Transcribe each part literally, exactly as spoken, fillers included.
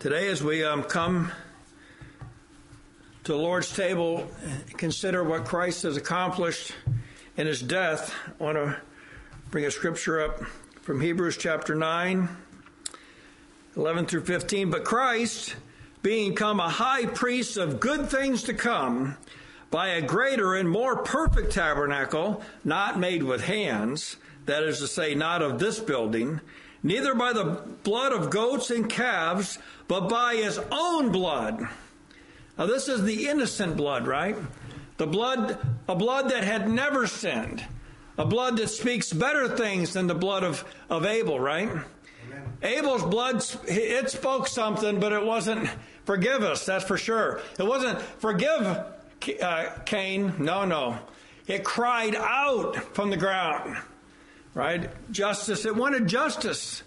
Today, as we um, come to the Lord's table, consider what Christ has accomplished in his death. I want to bring a scripture up from Hebrews chapter nine, eleven through fifteen. But Christ, being come a high priest of good things to come, by a greater and more perfect tabernacle, not made with hands, that is to say, not of this building, neither by the blood of goats and calves, but by his own blood. Now, this is the innocent blood, right? The blood, a blood that had never sinned, a blood that speaks better things than the blood of, of Abel, right? Amen. Abel's blood, it spoke something, but it wasn't forgive us, that's for sure. It wasn't forgive uh, Cain, no, no. It cried out from the ground. Right? Justice. It wanted justice.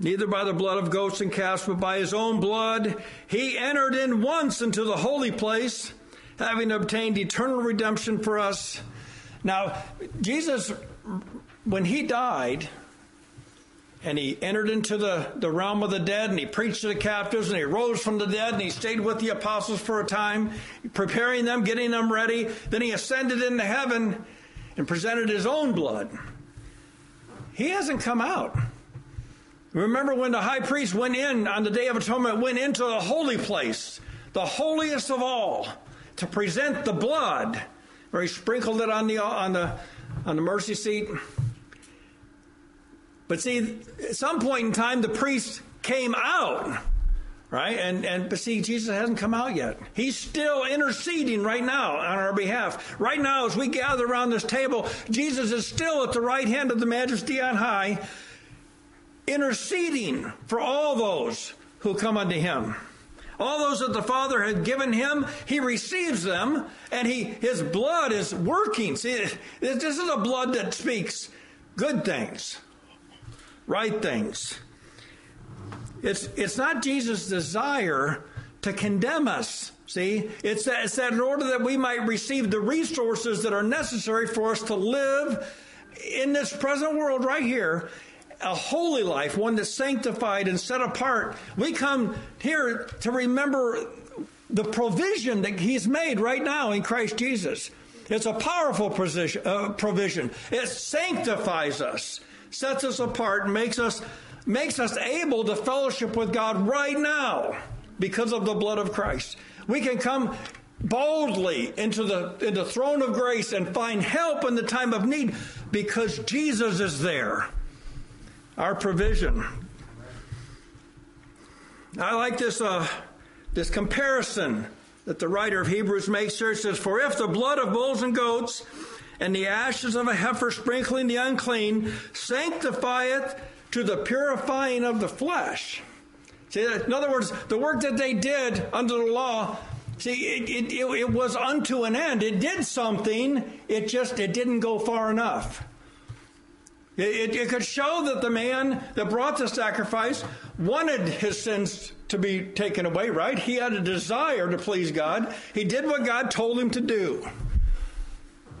Neither by the blood of goats and calves, but by his own blood, he entered in once into the holy place, having obtained eternal redemption for us. Now, Jesus, when he died, and he entered into the, the realm of the dead, and he preached to the captives, and he rose from the dead, and he stayed with the apostles for a time, preparing them, getting them ready. Then he ascended into heaven and presented his own blood. He hasn't come out. Remember when the high priest went in on the Day of Atonement, went into the holy place, the holiest of all, to present the blood, where he sprinkled it on the on the on the mercy seat. But see, at some point in time, the priest came out, right? And, and but see, Jesus hasn't come out yet. He's still interceding right now on our behalf. Right now, as we gather around this table, Jesus is still at the right hand of the Majesty on high, interceding for all those who come unto him. All those that the Father had given him, he receives them, and he his blood is working. See, this is a blood that speaks good things. Right things. It's it's not Jesus' desire to condemn us. See, it's that, it's that in order that we might receive the resources that are necessary for us to live in this present world right here, a holy life, one that's sanctified and set apart. We come here to remember the provision that he's made right now in Christ Jesus. It's a powerful provision. Uh, provision. It sanctifies us. Sets us apart, makes us makes us able to fellowship with God right now because of the blood of Christ. We can come boldly into the into the throne of grace and find help in the time of need because Jesus is there, our provision. I like this uh, this comparison that the writer of Hebrews makes here. It says, "For if the blood of bulls and goats and the ashes of a heifer sprinkling the unclean sanctifieth to the purifying of the flesh." See, in other words, the work that they did under the law, see, it, it, it, it was unto an end. It did something. It just it didn't go far enough. It, it, it could show that the man that brought the sacrifice wanted his sins to be taken away, right? He had a desire to please God. He did what God told him to do.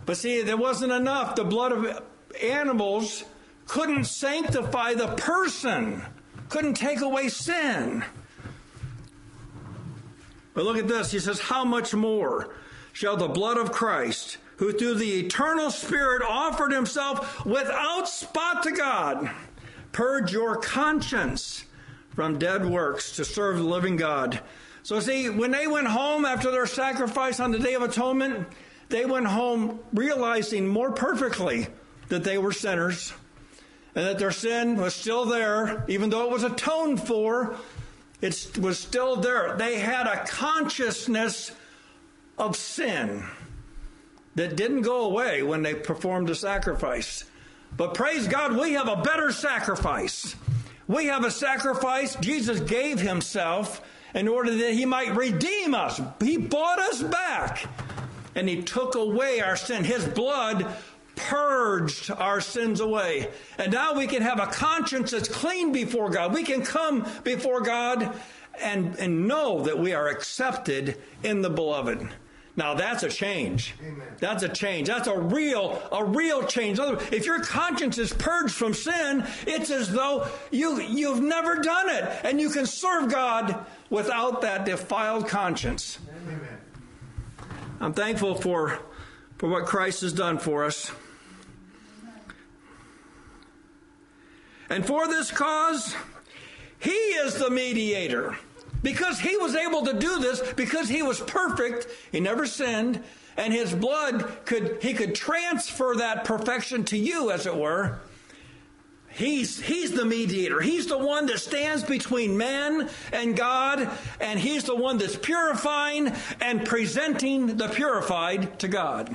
But see, there wasn't enough. The blood of animals couldn't sanctify the person, couldn't take away sin. But look at this. He says, "How much more shall the blood of Christ, who through the eternal Spirit offered himself without spot to God, purge your conscience from dead works to serve the living God." So see, when they went home after their sacrifice on the Day of Atonement, they went home realizing more perfectly that they were sinners and that their sin was still there. Even though it was atoned for, it was still there. They had a consciousness of sin that didn't go away when they performed the sacrifice. But praise God, we have a better sacrifice. We have a sacrifice. Jesus gave himself in order that he might redeem us. He bought us back. And he took away our sin. His blood purged our sins away. And now we can have a conscience that's clean before God. We can come before God and, and know that we are accepted in the beloved. Now that's a change. Amen. That's a change. That's a real, a real change. If your conscience is purged from sin, it's as though you, you've never done it. And you can serve God without that defiled conscience. Amen. I'm thankful for, for what Christ has done for us. And for this cause, he is the mediator. Because he was able to do this, because he was perfect, he never sinned, and his blood could, he could transfer that perfection to you, as it were. He's, he's the mediator. He's the one that stands between man and God, and he's the one that's purifying and presenting the purified to God.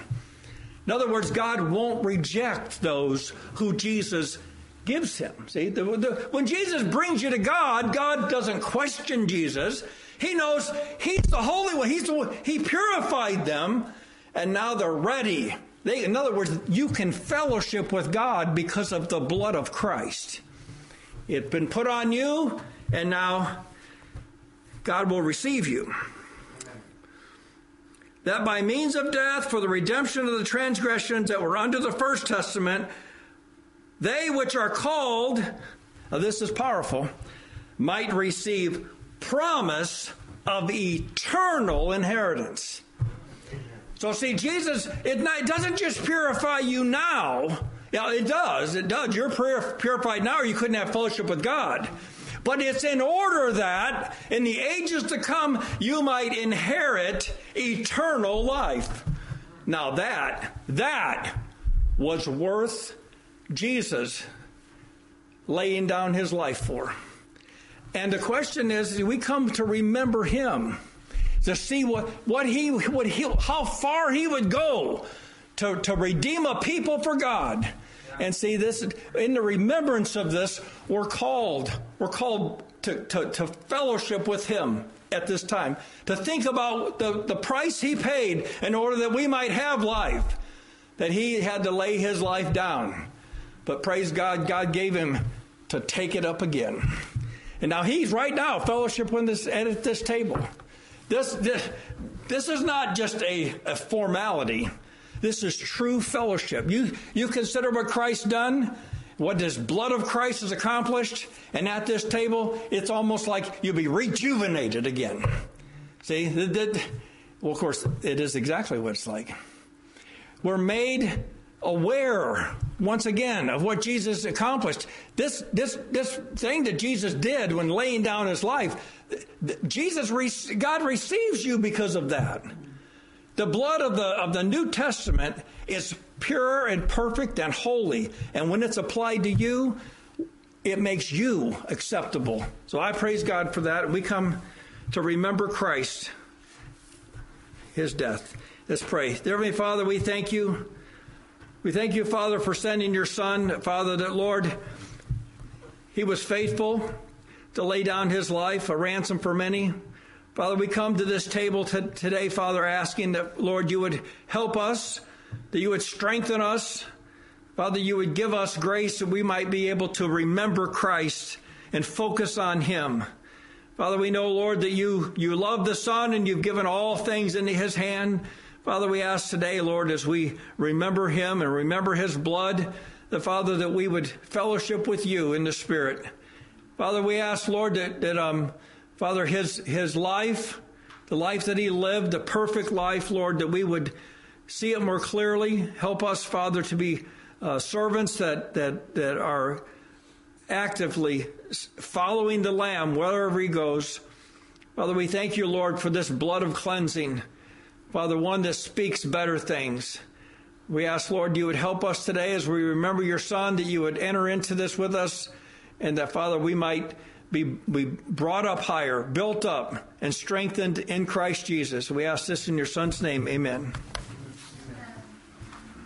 In other words, God won't reject those who Jesus gives him. See, the, the, when Jesus brings you to God, God doesn't question Jesus. He knows he's the Holy One. He's the one. He purified them, and now they're ready. They, in other words, you can fellowship with God because of the blood of Christ. It's been put on you, and now God will receive you. That by means of death, for the redemption of the transgressions that were under the first testament, they which are called, now this is powerful, might receive promise of eternal inheritance. So see, Jesus, it, not, it doesn't just purify you now. Yeah, it does. It does. You're purified now, or you couldn't have fellowship with God. But it's in order that in the ages to come, you might inherit eternal life. Now that, that was worth Jesus laying down his life for. And the question is, we come to remember him, to see what, what he would, how far he would go to, to redeem a people for God. And see this, in the remembrance of this, we're called, we're called to, to, to fellowship with him at this time, to think about the, the price he paid in order that we might have life, that he had to lay his life down. But praise God, God gave him to take it up again. And now he's right now fellowship with this, at this table. This, this, this is not just a, a formality. This is true fellowship. You, you consider what Christ done, what this blood of Christ has accomplished, and at this table, it's almost like you'll be rejuvenated again. See, that, that, well, of course, it is exactly what it's like. We're made aware once again of what Jesus accomplished. This this this thing that Jesus did when laying down his life, Jesus, God receives you because of that. The blood of the of the New Testament is pure and perfect and holy, and when it's applied to you, it makes you acceptable. So I praise God for that. We come to remember Christ, his death. Let's pray. Dear Heavenly Father, we thank you. We thank you, Father, for sending your Son. Father, that, Lord, he was faithful to lay down his life, a ransom for many. Father, we come to this table t- today, Father, asking that, Lord, you would help us, that you would strengthen us. Father, you would give us grace that we might be able to remember Christ and focus on him. Father, we know, Lord, that you, you love the Son and you've given all things into his hand. Father, we ask today, Lord, as we remember him and remember his blood, the Father, that we would fellowship with you in the Spirit. Father, we ask, Lord, that, that um, Father, his his life, the life that he lived, the perfect life, Lord, that we would see it more clearly. Help us, Father, to be uh, servants that that that are actively following the Lamb wherever he goes. Father, we thank you, Lord, for this blood of cleansing. Father, one that speaks better things. We ask, Lord, you would help us today as we remember your Son, that you would enter into this with us, and that, Father, we might be, be brought up higher, built up, and strengthened in Christ Jesus. We ask this in your Son's name. Amen.